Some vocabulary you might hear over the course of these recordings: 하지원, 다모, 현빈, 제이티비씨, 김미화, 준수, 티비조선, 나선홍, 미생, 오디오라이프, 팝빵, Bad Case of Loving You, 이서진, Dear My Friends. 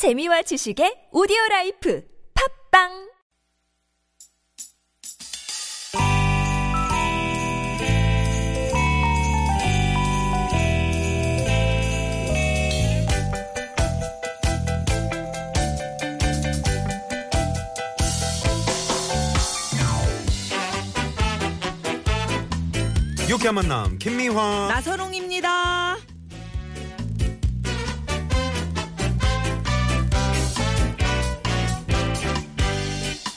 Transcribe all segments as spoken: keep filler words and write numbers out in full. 재미와 지식의 오디오라이프 팝빵 유쾌한 만남 김미화 나선홍입니다.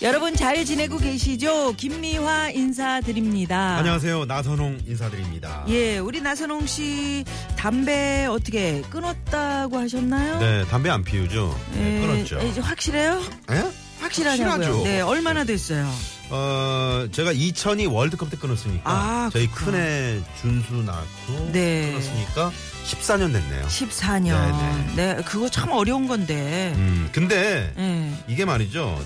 여러분 잘 지내고 계시죠? 김미화 인사드립니다. 안녕하세요. 나선홍 인사드립니다. 예, 우리 나선홍 씨 담배 어떻게 끊었다고 하셨나요? 네, 담배 안 피우죠. 예, 네, 끊었죠. 이제 확실해요? 예? 확실하냐고요? 네, 얼마나 됐어요? 어, 제가 이천이 월드컵 때 끊었으니까 아, 저희 큰애 준수 낳고 네. 끊었으니까 십사 년 됐네요. 십사 년. 네네. 네, 그거 참 어려운 건데. 음, 근데 네. 이게 말이죠.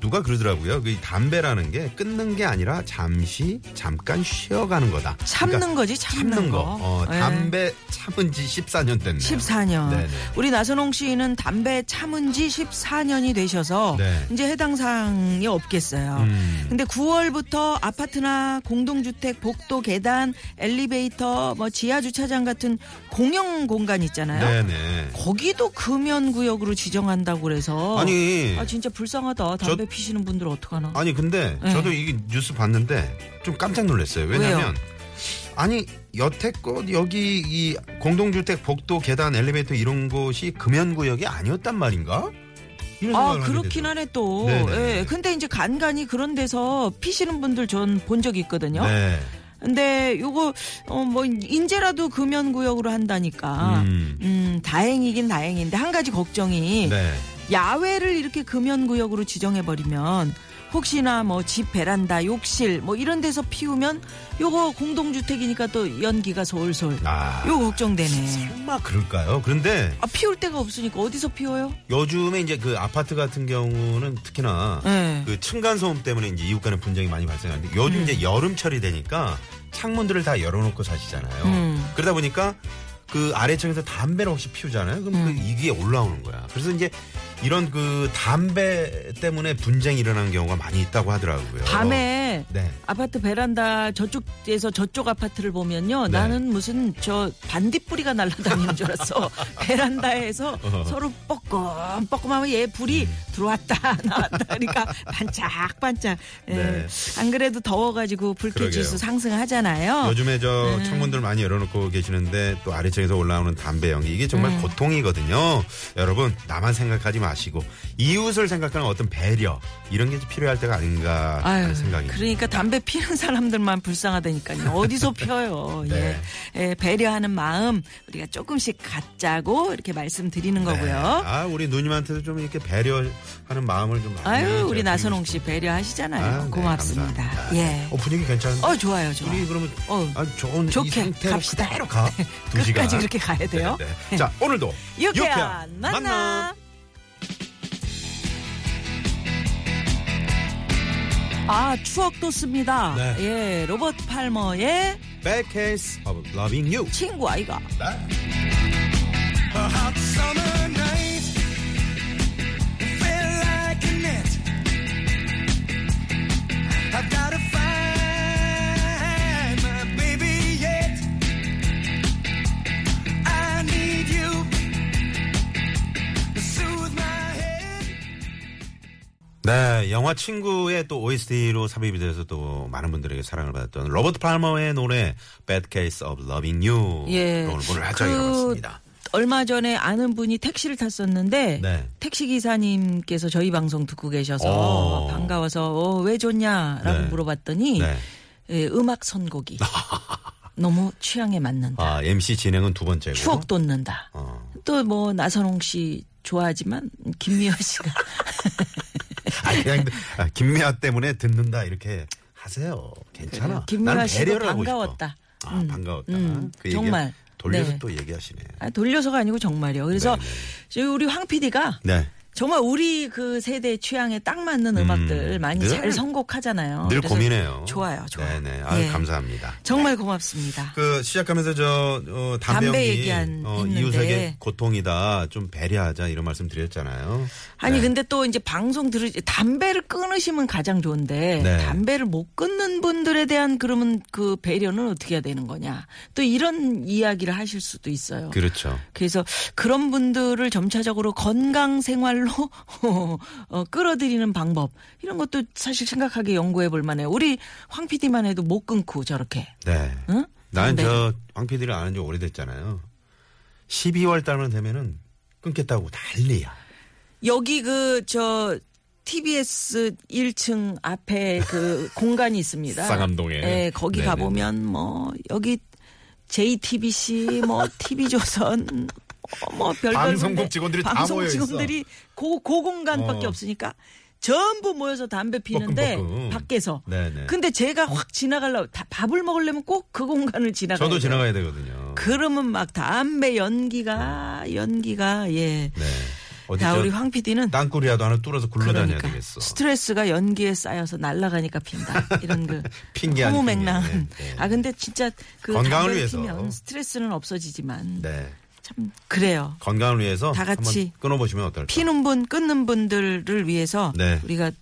누가 그러더라고요. 그 담배라는 게 끊는 게 아니라 잠시 잠깐 쉬어가는 거다. 참는 그러니까 거지 참는, 참는 거. 거. 어, 네. 담배 참은 지 십사 년 됐네요. 십사 년. 네네. 우리 나선홍 씨는 담배 참은 지 십사 년이 되셔서 네. 이제 해당 사항이 없겠어요. 음. 근데 구월부터 아파트나 공동주택, 복도, 계단, 엘리베이터, 뭐 지하주차장 같은 공용 공간 있잖아요. 네네. 거기도 금연구역으로 지정한다고 그래서. 아니. 아, 진짜 불쌍하다. 담배 저, 피시는 분들 어떡하나. 아니, 근데 네. 저도 이 뉴스 봤는데 좀 깜짝 놀랐어요. 왜냐면. 왜요? 아니 여태껏 여기 이 공동주택, 복도, 계단, 엘리베이터 이런 곳이 금연구역이 아니었단 말인가? 아, 그렇긴 하네 또. 예, 근데 이제 간간이 그런 데서 피시는 분들 전 본 적이 있거든요. 네. 근데 요거 어, 뭐 인제라도 금연구역으로 한다니까 음. 음, 다행이긴 다행인데 한 가지 걱정이 네. 야외를 이렇게 금연구역으로 지정해버리면 혹시나 뭐 집 베란다, 욕실 뭐 이런 데서 피우면 요거 공동주택이니까 또 연기가 솔솔. 아, 요거 걱정되네. 설마 그럴까요? 그런데 아, 피울 데가 없으니까 어디서 피워요? 요즘에 이제 그 아파트 같은 경우는 특히나 네. 그 층간소음 때문에 이제 이웃 간의 분쟁이 많이 발생하는데 요즘 음. 이제 여름철이 되니까 창문들을 다 열어놓고 사시잖아요. 음. 그러다 보니까 그 아래층에서 담배를 혹시 피우잖아요. 그럼 음. 그 이기에 올라오는 거야. 그래서 이제 이런 그 담배 때문에 분쟁이 일어나는 경우가 많이 있다고 하더라고요. 밤에 네. 아파트 베란다 저쪽에서 저쪽 아파트를 보면요. 네. 나는 무슨 저 반딧불이가 날아다니는 줄 알았어. 베란다에서 어. 서로 뻐끔 뻐끔하면 얘 불이 음. 들어왔다 나왔다 그러니까 반짝반짝. 네. 네. 안 그래도 더워가지고 불쾌지수 상승하잖아요. 요즘에 저 음. 창문들 많이 열어놓고 계시는데 또 아래층 에서 올라오는 담배 연기 이게 정말 음. 고통이거든요. 여러분 나만 생각하지 마시고 이웃을 생각하는 어떤 배려 이런 게 필요할 때가 아닌가 아유, 하는 생각입니다. 그러니까 담배 피는 사람들만 불쌍하다니까요. 어디서 펴요. 네. 예. 예, 배려하는 마음 우리가 조금씩 갖자고 이렇게 말씀드리는 거고요. 네. 아 우리 누님한테도 좀 이렇게 배려하는 마음을 좀 많이 아유 우리 나선홍 씨 배려하시잖아요. 아, 고맙습니다. 네, 예. 어, 분위기 괜찮은데. 어 좋아요 좋아요. 우리 그러면 어, 아, 좋은 좋게 이 상태로 갑시다. 그대로 가. 두 시간. 까지 그렇게 가야 돼요? 네, 네. 자, 오늘도 유쾌한 만남. 아, 추억 돋습니다. 네. 예, 로버트 팔머의 Bad Case of Loving You. 친구 아이가. 네. 네, 영화 친구의 또 오에스티로 삽입이 돼서 또 많은 분들에게 사랑을 받았던 로버트 팔머의 노래 Bad Case of Loving You 예, 오늘 오늘 하자 열었습니다. 얼마 전에 아는 분이 택시를 탔었는데 네. 택시 기사님께서 저희 방송 듣고 계셔서 오. 반가워서 어, 왜 좋냐라고 네. 물어봤더니 네. 예, 음악 선곡이 너무 취향에 맞는다. 아, 엠씨 진행은 두 번째고 추억 돋는다. 어. 또 뭐 나선홍 씨 좋아하지만 김미화 씨가 그냥 아, 김미아 때문에 듣는다 이렇게 하세요. 괜찮아. 김미아 씨도 반가웠다. 아, 음, 반가웠다. 음, 그 정말. 돌려서 네. 또 얘기하시네. 아, 돌려서가 아니고 정말이요. 그래서 네네. 우리 황 피디가 네. 정말 우리 그 세대 취향에 딱 맞는 음악들 음, 많이 늘, 잘 선곡하잖아요. 늘 고민해요. 좋아요, 좋아요. 네네. 아유, 예. 감사합니다. 정말 네. 고맙습니다. 그 시작하면서 저 어, 담배, 담배 얘기한 어, 이웃에게 고통이다 좀 배려하자 이런 말씀 드렸잖아요. 아니 네. 근데 또 이제 방송 들으시 담배를 끊으시면 가장 좋은데 네. 담배를 못 끊는 분들에 대한 그러면 그 배려는 어떻게 해야 되는 거냐? 또 이런 이야기를 하실 수도 있어요. 그렇죠. 그래서 그런 분들을 점차적으로 건강 생활 어, 끌어들이는 방법 이런 것도 사실 생각하게 연구해 볼 만해. 우리 황 피디만 해도 못 끊고 저렇게. 네. 응? 난 저 황 피디를 아는 지 오래됐잖아요. 십이월 달만 되면은 끊겠다고 난리야. 여기 그 저 티비에스 일 층 앞에 그 공간이 있습니다. 쌍암동에. 네, 거기 네네네. 가보면 뭐 여기 제이티비씨 뭐 티비조선. 뭐 방송국 직원들이 다 모여 있어. 직원들이 고, 고 공간밖에 어. 없으니까 전부 모여서 담배 피는데 뻐끔뻐끔. 밖에서. 네네. 근데 제가 확 지나가려고 다 밥을 먹으려면 꼭 그 공간을 지나가야 저도 돼요. 지나가야 되거든요. 그러면 막 담배 연기가 어. 연기가 예. 네. 다 우리 황 피디는 땅굴이라도 하나 뚫어서 굴러다녀야 그러니까. 되겠어. 스트레스가 연기에 쌓여서 날아가니까 핀다. 이런 그 허무맹랑한. 네. 네. 아 근데 진짜 그 건강을 위해서 스트레스는 없어지지만. 네. 참 그래요. 건강을 위해서 다 같이 끊어보시면 어떨까? 피는 분, 끊는 분들을 위해서 네. 우리가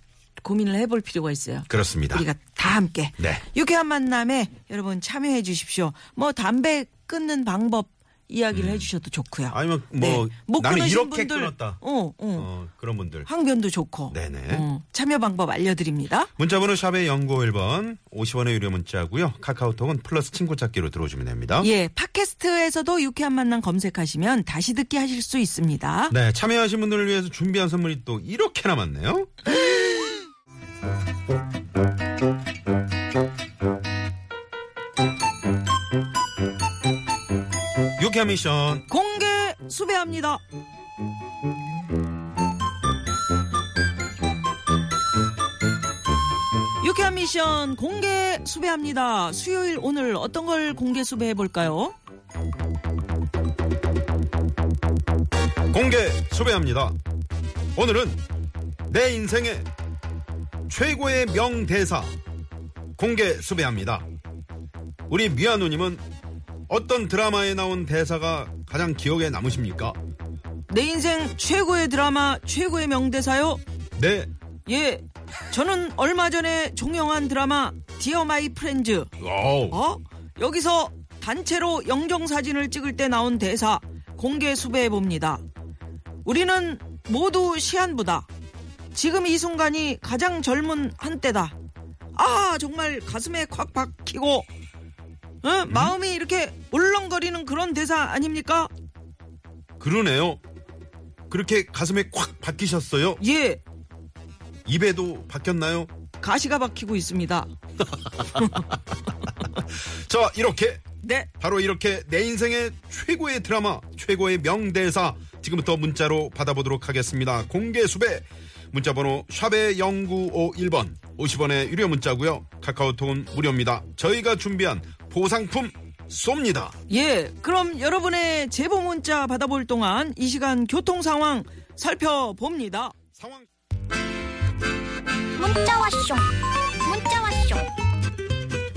고민을 해볼 필요가 있어요. 그렇습니다. 우리가 다 함께 네. 유쾌한 만남에 여러분 참여해 주십시오. 뭐 담배 끊는 방법 이야기를 음. 해주셔도 좋고요. 아니면 뭐 네. 못 나는 끊으신 이렇게 분들, 끊었다. 어, 어. 어, 그런 분들. 항변도 좋고. 네네. 어, 참여 방법 알려드립니다. 문자번호 샵의 공구오일 번 오십 원의 유료 문자고요. 카카오톡은 플러스 친구 찾기로 들어오시면 됩니다. 예, 팟캐스트에서도 유쾌한 만남 검색하시면 다시 듣기 하실 수 있습니다. 네, 참여하신 분들을 위해서 준비한 선물이 또 이렇게 남았네요. 유쾌한 미션 공개 수배합니다. 유쾌한 미션 공개 수배합니다. 수요일 오늘 어떤 걸 공개 수배해 볼까요? 공개 수배합니다. 오늘은 내 인생의 최고의 명대사 공개 수배합니다. 우리 미아 누님은 어떤 드라마에 나온 대사가 가장 기억에 남으십니까? 내 인생 최고의 드라마, 최고의 명대사요? 네. 예. 저는 얼마 전에 종영한 드라마 Dear My Friends. 어? 여기서 단체로 영정사진을 찍을 때 나온 대사 공개 수배해봅니다. 우리는 모두 시한부다. 지금 이 순간이 가장 젊은 한때다. 아, 정말 가슴에 콱 박히고 어? 음? 마음이 이렇게 울렁거리는 그런 대사 아닙니까? 그러네요. 그렇게 가슴에 콱 박히셨어요? 예. 입에도 박혔나요? 가시가 박히고 있습니다. 자, 이렇게 네. 바로 이렇게 내 인생의 최고의 드라마, 최고의 명대사 지금부터 문자로 받아보도록 하겠습니다. 공개 수배 문자번호 샵의 공구오일 번 오십 원의 유료 문자고요. 카카오톡은 무료입니다. 저희가 준비한 보상품 쏩니다. 예, 그럼 여러분의 제보 문자 받아볼 동안 이 시간 교통 상황 살펴봅니다. 상황 문자 왔쇼. 문자 왔쇼.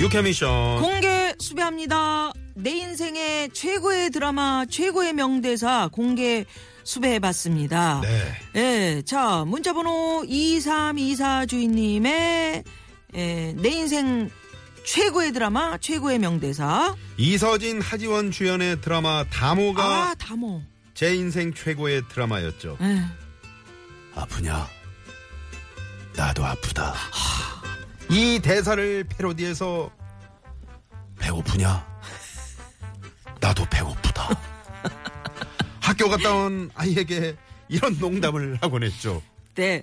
유쾌한 미션 공개 수배합니다. 내 인생의 최고의 드라마, 최고의 명대사 공개 수배해봤습니다. 네. 예, 자, 문자번호 이삼이사 주인님의 예, 내 인생 최고의 드라마, 최고의 명대사. 이서진, 하지원 주연의 드라마 다모가 아, 다모. 제 인생 최고의 드라마였죠. 예. 아프냐? 나도 아프다. 하... 이 대사를 패러디해서 배고프냐? 나도 배고프다. 학교 갔다 온 아이에게 이런 농담을 하곤 했죠. 네.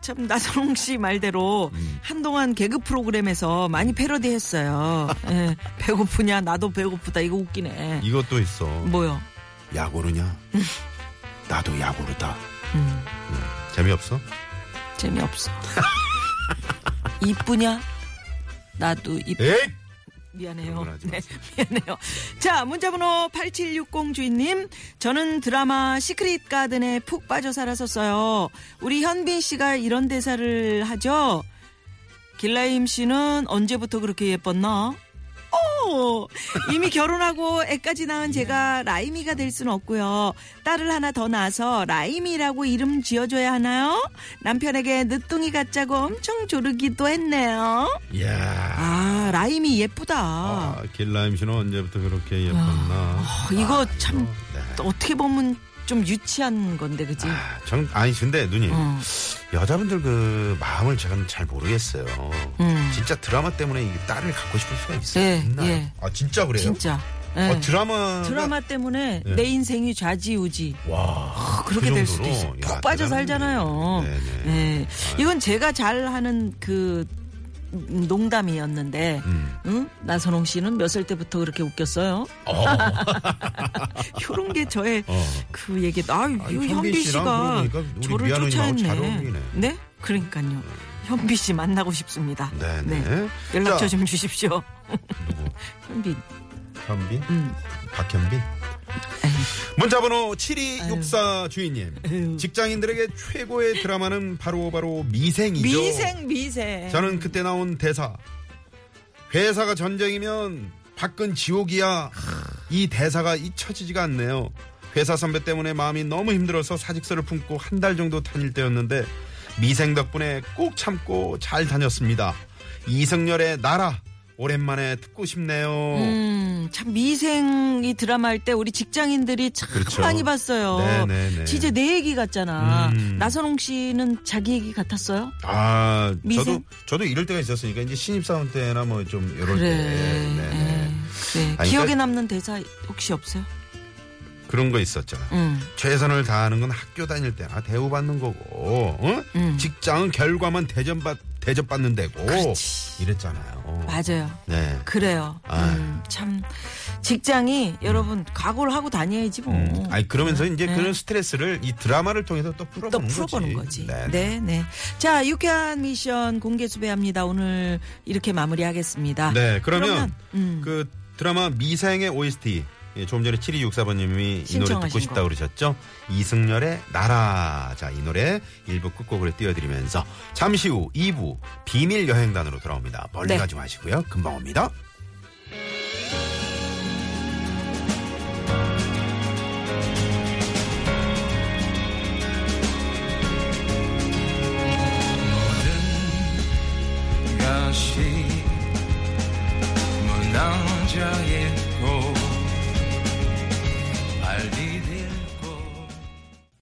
참 나선홍 씨 말대로 음. 한동안 개그 프로그램에서 많이 패러디했어요. 예, 배고프냐? 나도 배고프다. 이거 웃기네. 이것도 있어. 뭐요? 야구르냐? 나도 야구르다. 음. 음. 재미없어? 재미없어. 이쁘냐? 나도 이쁘. 미안해요. 네, 미안해요. 자, 문자번호 팔칠육공 주인님. 저는 드라마 시크릿 가든에 푹 빠져 살았었어요. 우리 현빈 씨가 이런 대사를 하죠. 길라임 씨는 언제부터 그렇게 예뻤나? 오! 이미 결혼하고 애까지 낳은 제가 라임이가 될 수는 없고요. 딸을 하나 더 낳아서 라임이라고 이름 지어줘야 하나요? 남편에게 늦둥이 같자고 엄청 조르기도 했네요. 이야. 아, 라임이 예쁘다. 아, 길라임 씨는 언제부터 그렇게 예뻤나. 아, 어, 이거 아, 참 이거, 네. 어떻게 보면 좀 유치한 건데, 그치? 아, 전, 아니, 근데 누님. 어. 여자분들 그 마음을 제가 잘 모르겠어요. 음. 진짜 드라마 때문에 이 딸을 갖고 싶을 수가 있어요. 예, 예. 아 진짜 그래요? 진짜. 예. 아, 드라마 드라마 때문에 예. 내 인생이 좌지우지. 와 아, 그렇게 그 될 수도 있어. 푹 야, 빠져 살잖아요. 예. 이건 제가 잘하는 그 농담이었는데 음. 응? 나선홍 씨는 몇 살 때부터 그렇게 웃겼어요? 어. 이런 게 저의 어. 그 얘기. 아, 현빈 씨가 저를 쫓아냈네. 네, 그러니까요. 현빈 씨 만나고 싶습니다. 네네. 네, 연락처 자. 좀 주십시오. 누구? 현빈. 현빈? 음. 박현빈? 문자번호 칠이육사 주인님. 에휴. 직장인들에게 최고의 드라마는 바로바로 바로 미생이죠. 미생 미생. 저는 그때 나온 대사. 회사가 전쟁이면 밖은 지옥이야. 이 대사가 잊혀지지가 않네요. 회사 선배 때문에 마음이 너무 힘들어서 사직서를 품고 한 달 정도 다닐 때였는데 미생 덕분에 꼭 참고 잘 다녔습니다. 이승열의 나라. 오랜만에 듣고 싶네요. 음, 참 미생이 드라마 할 때 우리 직장인들이 참 그렇죠. 많이 봤어요. 네네네. 진짜 내 얘기 같잖아. 음. 나선홍 씨는 자기 얘기 같았어요? 아, 미생? 저도 저도 이럴 때가 있었으니까 이제 신입사원 때나 뭐 좀 이럴 그래. 때. 네네. 네. 아니, 기억에 그러니까, 남는 대사 혹시 없어요? 그런 거 있었잖아. 음. 최선을 다하는 건 학교 다닐 때나 대우받는 거고, 어? 음. 직장은 결과만 대접받 대접받는 데고. 그렇지. 이랬잖아요. 맞아요. 네. 그래요. 음, 참 직장이 여러분 각오를 하고 다녀야지 뭐. 음. 아니 그러면서 이제 네. 그런 스트레스를 이 드라마를 통해서 또 풀어보는 또 풀어보는 거지. 거지. 네, 네. 자, 유쾌한 미션 공개 수배합니다. 오늘 이렇게 마무리하겠습니다. 네, 그러면, 그러면 음. 그 드라마 미생의 오에스티. 예, 조금 전에 칠이육사번님이 이 노래 듣고 싶다고 그러셨죠? 이승열의 나라. 자, 이 노래 일 부 끝곡으로 띄워드리면서 잠시 후 이 부 비밀여행단으로 돌아옵니다. 멀리 네. 가지 마시고요. 금방 옵니다.